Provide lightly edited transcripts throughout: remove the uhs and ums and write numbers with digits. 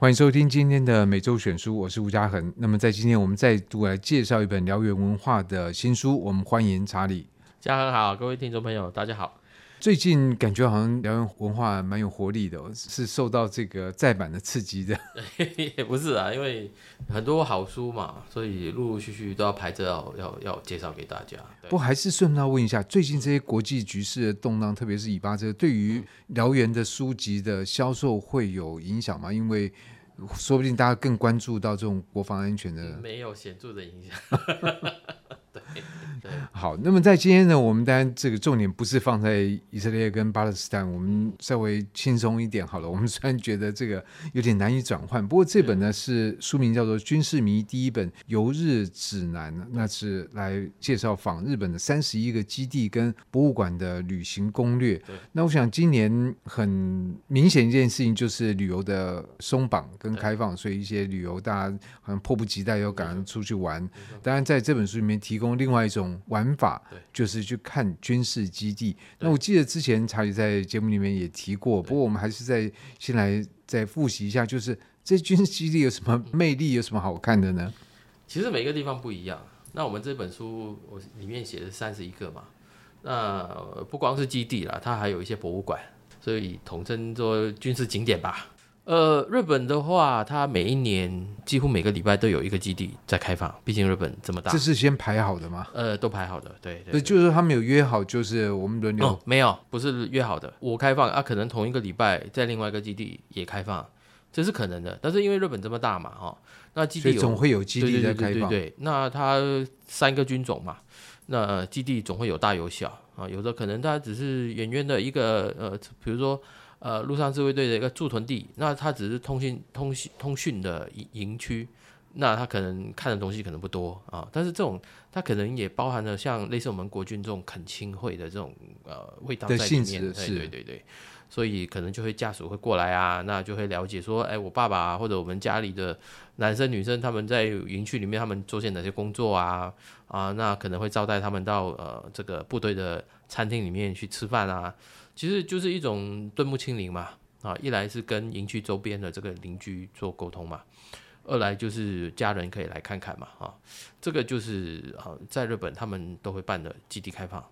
欢迎收听今天的每周选书，我是吴嘉恒。那么在今天我们再度来介绍一本燎原文化的新书，我们欢迎查理。嘉恒好，各位听众朋友大家好。最近感觉好像燎原文化蛮有活力的，是受到这个再版的刺激的。也不是啊，因为很多好书嘛，所以陆陆续续都要排着 要介绍给大家。不过还是顺道问一下，最近这些国际局势的动荡，特别是以巴这个，对于燎原的书籍的销售会有影响吗？因为说不定大家更关注到这种国防安全的，没有显著的影响。对，好，那么在今天呢，我们当然这个重点不是放在以色列跟巴勒斯坦，我们稍微轻松一点好了。我们虽然觉得这个有点难以转换，不过这本呢是书名叫做《军事迷第一本游日指南》，那是来介绍访日本的31个基地跟博物馆的旅行攻略。那我想今年很明显一件事情就是旅游的松绑跟开放，所以一些旅游大家好像迫不及待要赶快出去玩。当然在这本书里面提供另外一种玩法，就是去看军事基地。那我记得之前查理在节目里面也提过，不过我们还是先来再复习一下，就是这军事基地有什么魅力，有什么好看的呢？其实每个地方不一样。那我们这本书我里面写的31个嘛，那不光是基地啦，它还有一些博物馆，所以统称做军事景点吧。日本的话，它每一年几乎每个礼拜都有一个基地在开放，毕竟日本这么大。这是先排好的吗？都排好的， 对，就是说他们有约好，就是我们轮流。哦，没有，不是约好的。我开放啊，可能同一个礼拜在另外一个基地也开放，这是可能的。但是因为日本这么大嘛，哦，那基地有，所以总会有基地在开放。对对对对对，那它三个军种嘛，那基地总会有大有小啊，有的可能它只是远远的一个比如说。陆上自卫队的一个驻屯地，那它只是通讯的营区，那它可能看的东西可能不多啊。但是这种它可能也包含了像类似我们国军这种恳亲会的这种味道在里面，对对对对，所以可能就会家属会过来啊，那就会了解说，哎，我爸爸啊，或者我们家里的男生女生他们在营区里面他们做些哪些工作啊啊，那可能会招待他们到这个部队的餐厅里面去吃饭啊。其实就是一种敦睦亲邻嘛，啊，一来是跟营区周边的这个邻居做沟通嘛，二来就是家人可以来看看嘛，啊，这个就是在日本他们都会办的基地开放。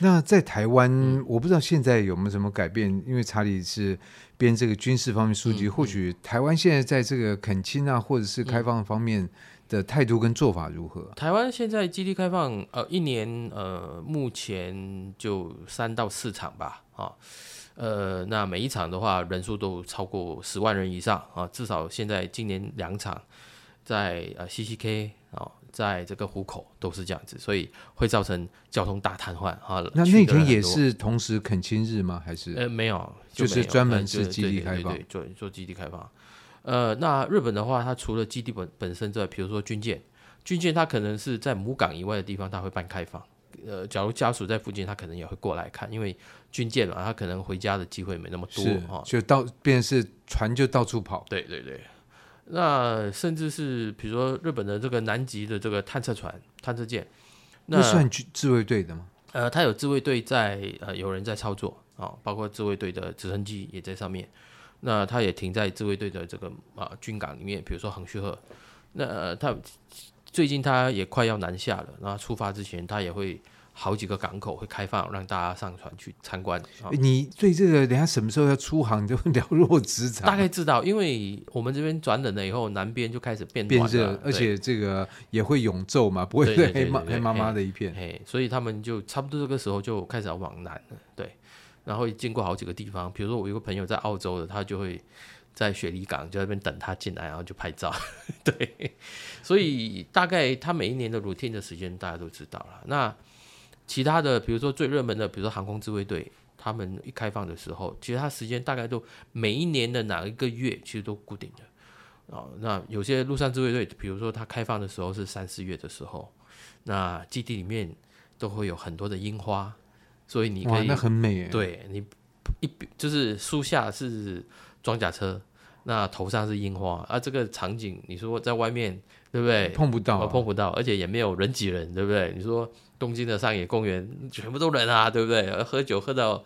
那在台湾，我不知道现在有没有什么改变，因为查理是编这个军事方面书籍，或许台湾现在在这个恳亲啊，或者是开放方面的态度跟做法如何？台湾现在基地开放，一年目前就3到4场吧。那每一场的话人数都超过10万人以上啊，至少现在今年2场在CCK 啊，在这个湖口都是这样子，所以会造成交通大瘫痪啊。那天也是同时恳亲日吗？还是没有，就是专门是基地开放，对对对对，做基地开放。那日本的话，它除了基地本身之外，比如说军舰它可能是在母港以外的地方，它会办开放。假如家属在附近，他可能也会过来看，因为军舰嘛，他可能回家的机会没那么多，就变成是船就到处跑。对对对，那甚至是比如说日本的这个南极的这个探测舰，那算自卫队的吗？他有自卫队在，有人在操作啊，包括自卫队的直升机也在上面，那他也停在自卫队的这个军港里面，比如说横须贺，那他。最近他也快要南下了，那出发之前他也会好几个港口会开放让大家上船去参观。你对这个人家什么时候要出航就了若指掌，大概知道，因为我们这边转冷了以后，南边就开始变暖了，而且这个也会永昼嘛，不会是黑麻麻的一片，所以他们就差不多这个时候就开始要往南了。对，然后经过好几个地方，比如说我有个朋友在澳洲的，他就会在雪梨港就在那边等他进来，然后就拍照。对，所以大概他每一年的 routine 的时间大家都知道了。那其他的比如说最热门的，比如说航空自卫队，他们一开放的时候，其实他时间大概都每一年的哪一个月其实都固定的，那有些陆上自卫队比如说他开放的时候是3、4月的时候，那基地里面都会有很多的樱花，所以你可以，哇，那很美耶。对，你就是树下是装甲车，那头上是樱花啊，这个场景你说在外面对不对？碰不到，碰不到，而且也没有人挤人，对不对？你说东京的上野公园全部都人啊，对不对？喝酒喝到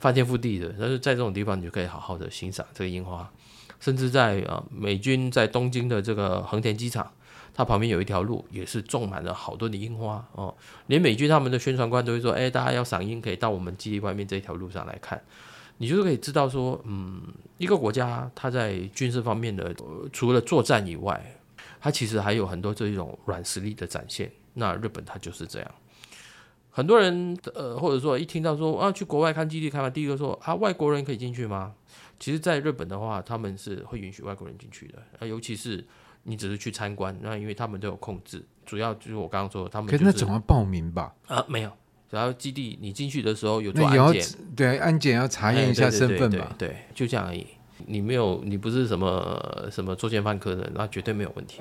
翻天覆地的，但是在这种地方你就可以好好的欣赏这个樱花，甚至在美军在东京的这个横田机场，它旁边有一条路也是种满了好多的樱花哦。连美军他们的宣传官都会说，哎，大家要赏樱可以到我们基地外面这一条路上来看。你就是可以知道说，一个国家它在军事方面的除了作战以外，它其实还有很多这种软实力的展现。那日本它就是这样。很多人或者说一听到说去国外看基地看完，第一个说外国人可以进去吗？其实在日本的话，他们是会允许外国人进去的，尤其是你只是去参观，那因为他们都有控制，主要就是我刚刚说他们、就是、可是那总要报名吧？没有，只要基地你进去的时候有做安检，对，安检要查验一下身份吧， 对，就这样而已。你没有，你不是什么作奸犯科的，那绝对没有问题。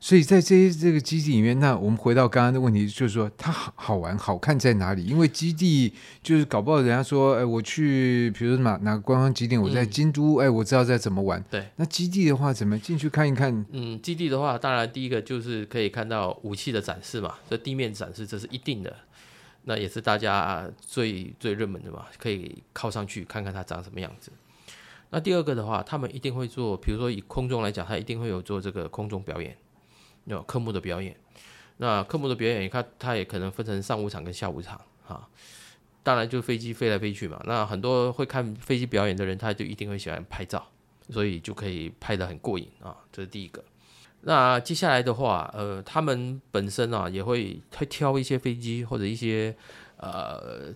所以在这个基地里面，那我们回到刚刚的问题，就是说它好玩好看在哪里？因为基地就是搞不好人家说，哎，我去，比如说哪个观光景点，我在京都，哎，我知道在怎么玩。对，那基地的话，怎么进去看一看？基地的话，当然第一个就是可以看到武器的展示嘛，所以地面展示这是一定的，那也是大家最热门的嘛，可以靠上去看看它长什么样子。那第二个的话，他们一定会做，比如说以空中来讲，它一定会有做这个空中表演。有科目的表演，那科目的表演它也可能分成上午场跟下午场啊。当然就飞机飞来飞去嘛，那很多会看飞机表演的人，他就一定会喜欢拍照，所以就可以拍得很过瘾啊。这是第一个。那接下来的话，他们本身啊也会挑一些飞机或者一些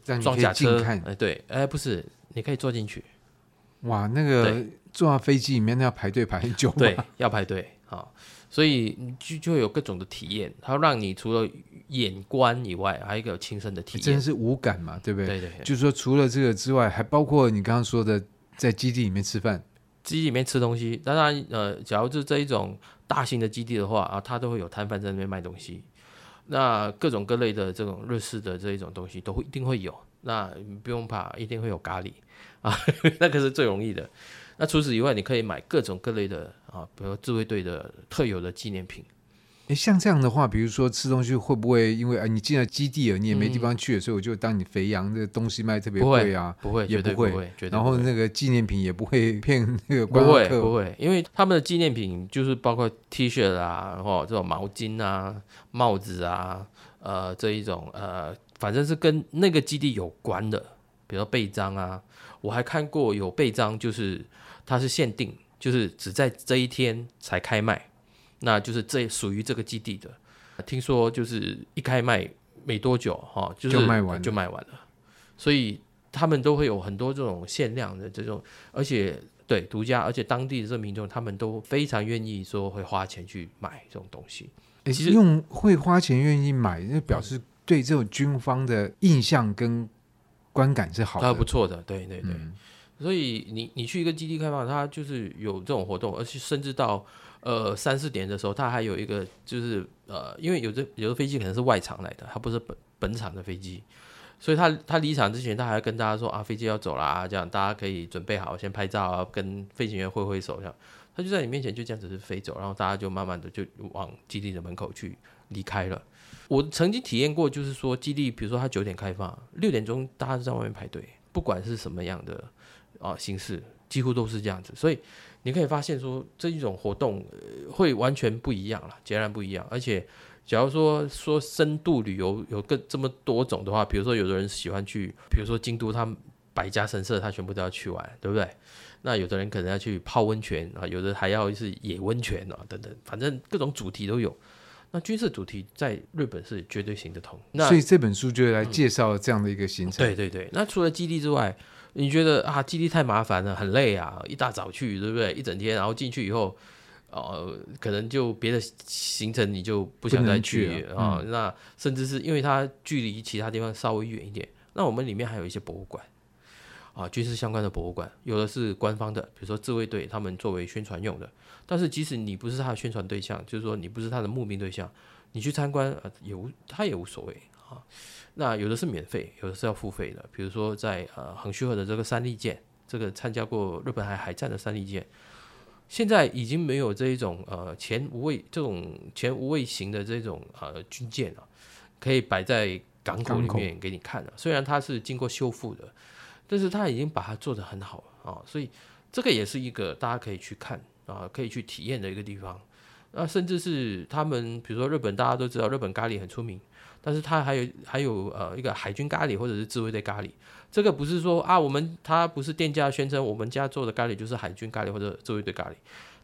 装甲车，对，不是，你可以坐进去。哇，那个坐到飞机里面那要排队排很久吗？对，要排队啊。所以就有各种的体验，它让你除了眼观以外，还有一个亲身的体验，真的是无感嘛，对不对？对，就是说除了这个之外，还包括你刚刚说的在基地里面吃饭，基地里面吃东西。当然假如是这一种大型的基地的话它都会有摊贩在那边卖东西，那各种各类的这种日式的这一种东西一定会有，那你不用怕，一定会有咖喱那个是最容易的。那除此以外，你可以买各种各类的比如自卫队的特有的纪念品。像这样的话，比如说吃东西会不会因为你进了基地了，你也没地方去了，所以我就当你肥羊这个东西卖特别贵啊？不会，也不会，绝对不会。然后那个纪念品也不会骗那个观光客，不会，因为他们的纪念品就是包括 T 恤啊，然后这种毛巾啊、帽子啊，这一种反正是跟那个基地有关的，比如说背章啊，我还看过有背章就是。它是限定，就是只在这一天才开卖，那就是属于这个基地的。听说就是一开卖没多久就卖完了，所以他们都会有很多这种限量的这种，而且对独家，而且当地的这民众他们都非常愿意说会花钱去买这种东西。其实用会花钱愿意买，那表示对这种军方的印象跟观感是好的，不错的，对对对。所以你去一个基地开放，它就是有这种活动，而且甚至到3-4点的时候，它还有一个就是因为有的飞机可能是外场来的，它不是本场的飞机，所以它离场之前，它还跟大家说飞机要走啦，这样大家可以准备好，先拍照跟飞行员挥挥手这样，它就在你面前就这样子飞走，然后大家就慢慢的就往基地的门口去离开了。我曾经体验过，就是说基地，比如说它9点开放，6点钟大家就在外面排队，不管是什么样的。形式几乎都是这样子，所以你可以发现说这一种活动会完全不一样啦，截然不一样。而且假如说深度旅游有这么多种的话，比如说有的人喜欢去，比如说京都，他百家神社他全部都要去玩，对不对？那有的人可能要去泡温泉有的还要是野温泉等等，反正各种主题都有。那军事主题在日本是绝对行得通，所以这本书就来介绍这样的一个行程。对对对，那除了基地之外，你觉得基地太麻烦了，很累啊，一大早去，对不对？一整天，然后进去以后，可能就别的行程你就不想再去啊。那甚至是因为它距离其他地方稍微远一点，那我们里面还有一些博物馆军事相关的博物馆，有的是官方的，比如说自卫队他们作为宣传用的。但是即使你不是他的宣传对象，就是说你不是他的募兵对象，你去参观他也无所谓啊。那有的是免费，有的是要付费的。比如说在横须贺的这个三笠舰，这个参加过日本海战的三笠舰，现在已经没有这一种前无畏型的这种军舰可以摆在港口里面给你看了。虽然它是经过修复的，但是它已经把它做得很好所以这个也是一个大家可以去看啊，可以去体验的一个地方。那甚至是他们比如说日本，大家都知道日本咖喱很出名，但是它还有一个海军咖喱或者是自卫队咖喱，这个不是说啊它不是店家宣称我们家做的咖喱就是海军咖喱或者自卫队咖喱，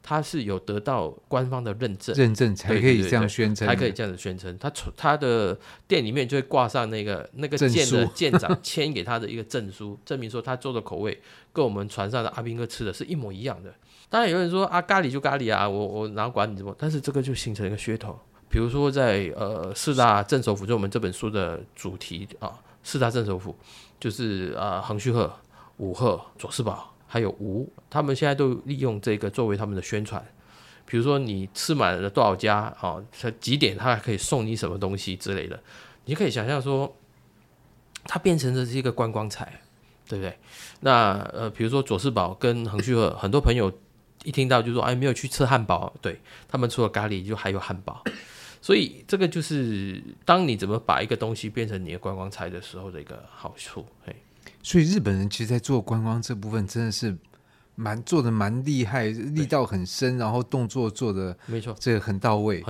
它是有得到官方的认证才可以这样宣称，才可以这样子宣称。它的店里面就会挂上那个店的店长签给他的一个证书，证明说他做的口味跟我们船上的阿兵哥吃的是一模一样的。当然有人说啊，咖喱就咖喱啊，我哪管你什么？但是这个就形成一个噱头。比如说在四大镇守府，就我们这本书的主题啊，四大镇守府就是横须贺、武贺、佐世保还有吴，他们现在都利用这个作为他们的宣传。比如说你吃满了多少家啊，几点他还可以送你什么东西之类的，你可以想象说，它变成的是一个观光财，对不对？那比如说佐世保跟横须贺，很多朋友一听到就说哎，没有去吃汉堡，对，他们除了咖喱就还有汉堡。所以这个就是当你怎么把一个东西变成你的观光财的时候的一个好处。所以日本人其实在做观光这部分真的是做的蛮厉害，力道很深，然后动作做的没错，这个很到位。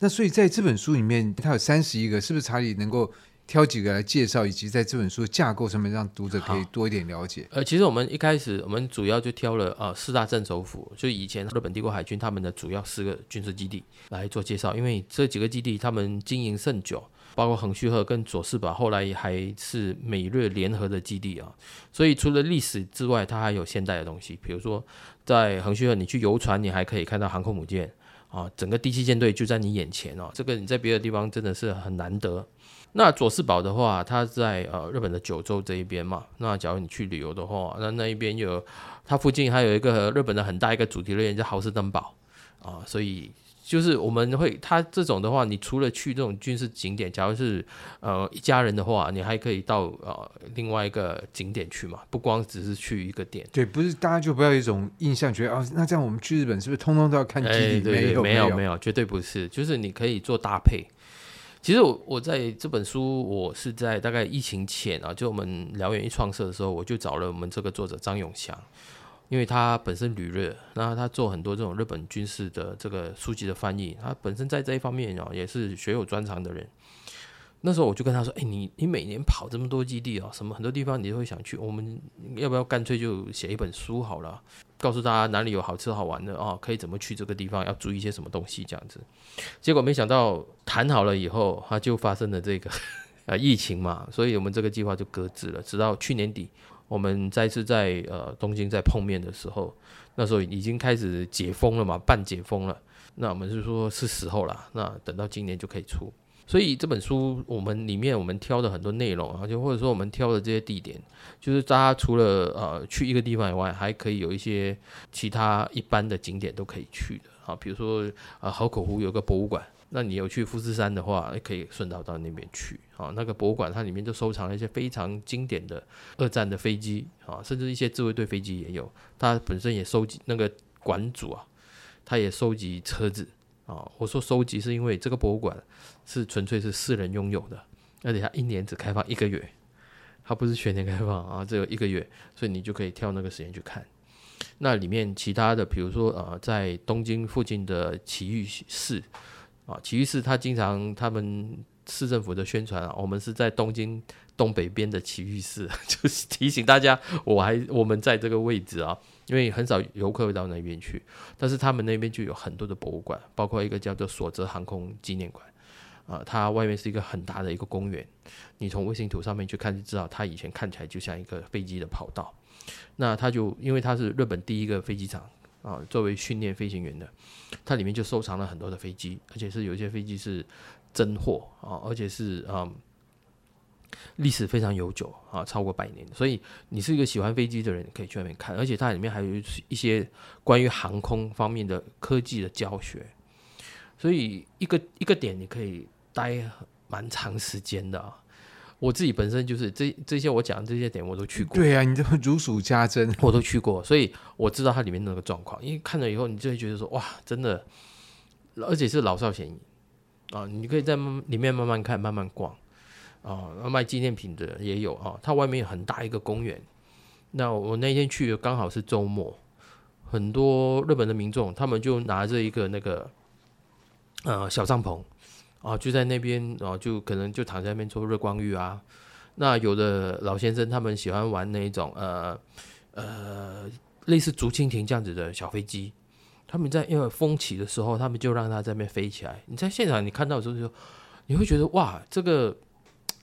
那所以在这本书里面它有31个，是不是查理能够挑几个来介绍，以及在这本书架构上面让读者可以多一点了解？其实我们一开始我们主要就挑了四大镇守府，就以前日本帝国海军他们的主要4个军事基地来做介绍，因为这几个基地他们经营甚久，包括横须贺跟佐世保后来还是美日联合的基地啊，所以除了历史之外它还有现代的东西。比如说在横须贺你去游船你还可以看到航空母舰啊，整个第7舰队就在你眼前啊，这个你在别的地方真的是很难得。那佐世保的话它在日本的九州这一边嘛，那假如你去旅游的话，那一边有它附近还有一个日本的很大一个主题乐园叫豪斯登堡啊，所以就是我们会它这种的话，你除了去这种军事景点，假如是一家人的话，你还可以到另外一个景点去嘛，不光只是去一个点。对，不是大家就不要有一种印象觉得那这样我们去日本是不是通通都要看基地？没有，绝对不是，就是你可以做搭配。其实我在这本书，我是在大概疫情前啊，就我们燎原一创社的时候，我就找了我们这个作者张永祥，因为他本身旅日，那他做很多这种日本军事的这个书籍的翻译，他本身在这一方面啊也是学有专长的人。那时候我就跟他说，你每年跑这么多基地啊，什么很多地方你都会想去，我们要不要干脆就写一本书好了，告诉大家哪里有好吃好玩的啊，可以怎么去这个地方，要注意一些什么东西这样子。结果没想到谈好了以后，他就发生了这个疫情嘛，所以我们这个计划就搁置了。直到去年底，我们再次在东京再碰面的时候，那时候已经开始解封了嘛，半解封了。那我们就说是时候了，那等到今年就可以出。所以这本书我们里面我们挑的很多内容啊，就或者说我们挑的这些地点，就是大家除了去一个地方以外，还可以有一些其他一般的景点都可以去的啊。比如说河口湖有个博物馆，那你有去富士山的话，可以顺道到那边去啊。那个博物馆它里面就收藏了一些非常经典的二战的飞机啊，甚至一些自卫队飞机也有。它本身也收集那个馆主啊，他也收集车子。我说收集是因为这个博物馆是纯粹是私人拥有的，而且它一年只开放1个月，它不是全年开放啊，只有1个月，所以你就可以挑那个时间去看。那里面其他的比如说在东京附近的埼玉市它经常他们市政府的宣传我们是在东京东北边的埼玉市，就是提醒大家我们在这个位置啊，因为很少游客到那边去，但是他们那边就有很多的博物馆，包括一个叫做索泽航空纪念馆它外面是一个很大的一个公园，你从卫星图上面去看就知道，它以前看起来就像一个飞机的跑道。那它就因为它是日本第一个飞机场作为训练飞行员的，它里面就收藏了很多的飞机，而且是有一些飞机是真货而且是历史非常悠久超过100年，所以你是一个喜欢飞机的人可以去那边看，而且它里面还有一些关于航空方面的科技的教学，所以一个点你可以待蛮长时间的我自己本身就是这些我讲的这些点我都去过。对啊，你这如数家珍，我都去过，所以我知道它里面那个状况，因为看了以后你就会觉得说哇，真的，而且是老少咸宜你可以在里面慢慢看慢慢逛卖纪念品的也有它外面很大一个公园那我那天去刚好是周末，很多日本的民众他们就拿着一个那个小帐篷啊，就在那边啊，就可能就躺在那边做热光浴啊。那有的老先生他们喜欢玩那种类似竹蜻蜓这样子的小飞机，他们在因为风起的时候，他们就让它在那边飞起来。你在现场你看到的时候就，你会觉得哇，这个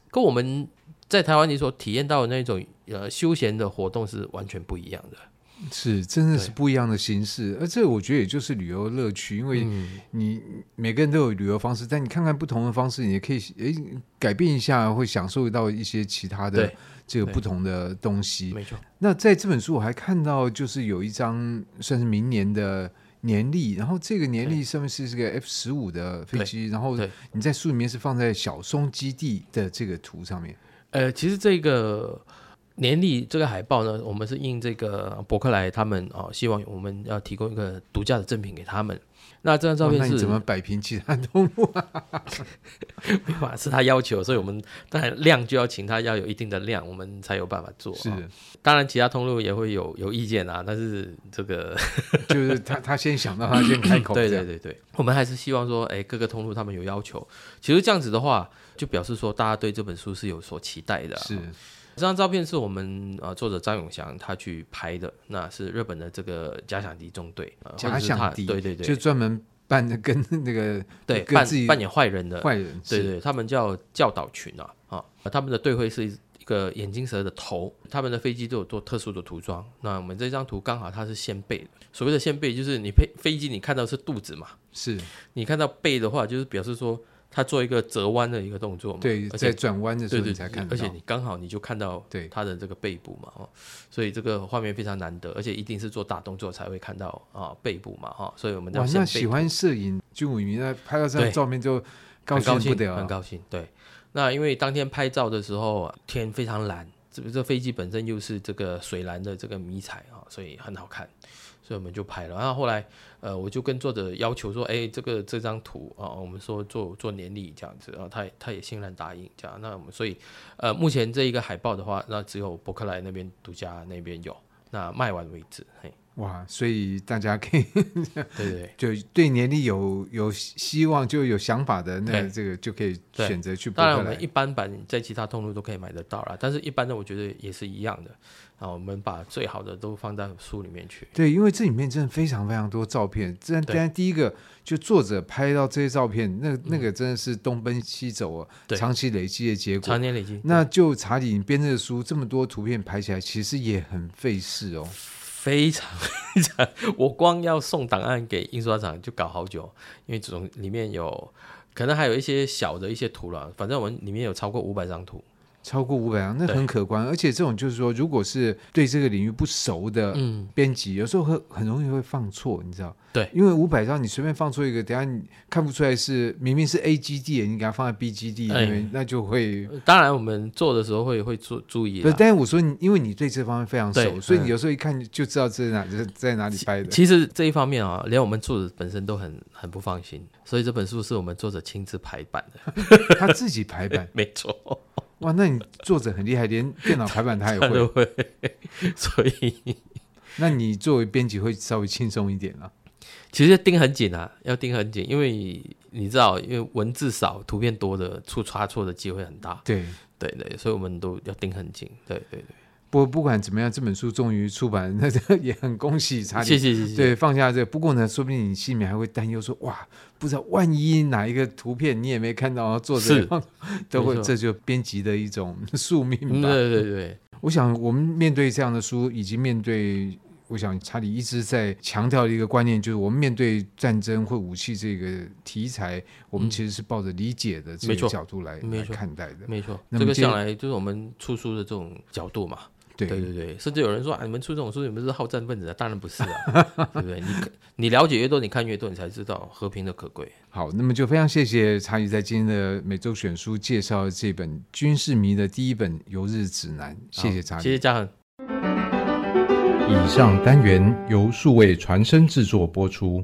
跟我们在台湾你所体验到的那种休闲的活动是完全不一样的。是，真的是不一样的形式，而这我觉得也就是旅游乐趣，因为你每个人都有旅游方式，但你看看不同的方式，你也可以改变一下，会享受到一些其他的这个不同的东西。没错。那在这本书我还看到，就是有一张算是明年的年历，然后这个年历上面是这个 F-15 的飞机，然后你在书里面是放在小松基地的这个图上面。其实这个年历这个海报呢，我们是应这个伯克莱他们希望我们要提供一个独家的赠品给他们。那这张照片是，那你怎么摆平其他动物啊？没办法，是他要求，所以我们当然量就要请他要有一定的量，我们才有办法做。是，当然其他通路也会有意见啊，但是这个就是他先想到，他先开口。对对对对，我们还是希望说，各个通路他们有要求。其实这样子的话，就表示说大家对这本书是有所期待的。是。这张照片是我们作者张永祥他去拍的，那是日本的这个假想敌中队，假想敌，对对对，就专门扮的跟那个对扮演坏人，对对，他们叫教导群啊，他们的队徽是一个眼镜蛇的头，他们的飞机都有做特殊的涂装。那我们这张图刚好它是掀背的，所谓的掀背就是你飞机你看到是肚子嘛，是你看到背的话，就是表示说。他做一个折弯的一个动作嘛，对，在转弯的时候你才看到，对对，而且你刚好你就看到他的这个背部嘛，所以这个画面非常难得，而且一定是做大动作才会看到背部嘛，所以我们叫先背部。哇，那喜欢摄影军武迷拍到这张照片就高兴不得了，很高兴。对，那因为当天拍照的时候天非常蓝，这飞机本身又是这个水蓝的这个迷彩，所以很好看。所以我们就拍了，然后后来我就跟作者要求说，这张图啊，我们说做年历这样子啊，他也欣然答应这样。那我们所以目前这一个海报的话，那只有伯克莱那边独家那边有，那卖完为止。嘿，哇，所以大家可以对对，就对年历有希望就有想法的，那这个就可以选择去伯克莱。当然我们一般版在其他通路都可以买得到啦，但是一般的我觉得也是一样的。我们把最好的都放在书里面去。对，因为这里面真的非常非常多照片。但第一个就作者拍到这些照片，那个真的是东奔西走啊，长期累积的结果。常年累积。那就查理，你编这个书这么多图片排起来，其实也很费事哦。非常非常，我光要送档案给印刷厂就搞好久，因为总里面有可能还有一些小的一些图了，反正我们里面有超过500张图。超过500张，那很可观。而且这种就是说，如果是对这个领域不熟的编辑，有时候很容易会放错，你知道？对，因为500张你随便放错一个，等一下你看不出来是明明是 A 基地，你给它放在 B 基地，那就会。当然，我们做的时候会注意啦。但是我说你，因为你对这方面非常熟，所以你有时候一看就知道在哪里拍的。其实这一方面啊，连我们作者本身都很不放心，所以这本书是我们作者亲自排版的，他自己排版，没错。哇，那你作者很厉害，连电脑排版他也会，所以那你作为编辑会稍微轻松一点啦。其实盯很紧啊，要盯很紧，因为你知道，因为文字少、图片多的出差错的机会很大。对对对，所以我们都要盯很紧。对对对。不管怎么样，这本书终于出版，那也很恭喜查理，谢谢。对，放下这个。不过呢，说不定你心里面还会担忧说，哇，不知道万一哪一个图片你也没看到，作者都会，这就编辑的一种宿命吧。对对对，我想我们面对这样的书，以及面对，我想查理一直在强调的一个观念，就是我们面对战争或武器这个题材，我们其实是抱着理解的这个角度来看待的。没错，这个向来就是我们出书的这种角度嘛。对对对，甚至有人说，你们出这种书，你们是好战分子啊？当然不是啊，对不对？你了解越多，你看越多，你才知道和平的可贵。好，那么就非常谢谢查理在今天的每周选书介绍这本《军事迷》的第一本《游日指南》，谢谢查理，谢谢嘉恒。以上单元由数位传声制作播出。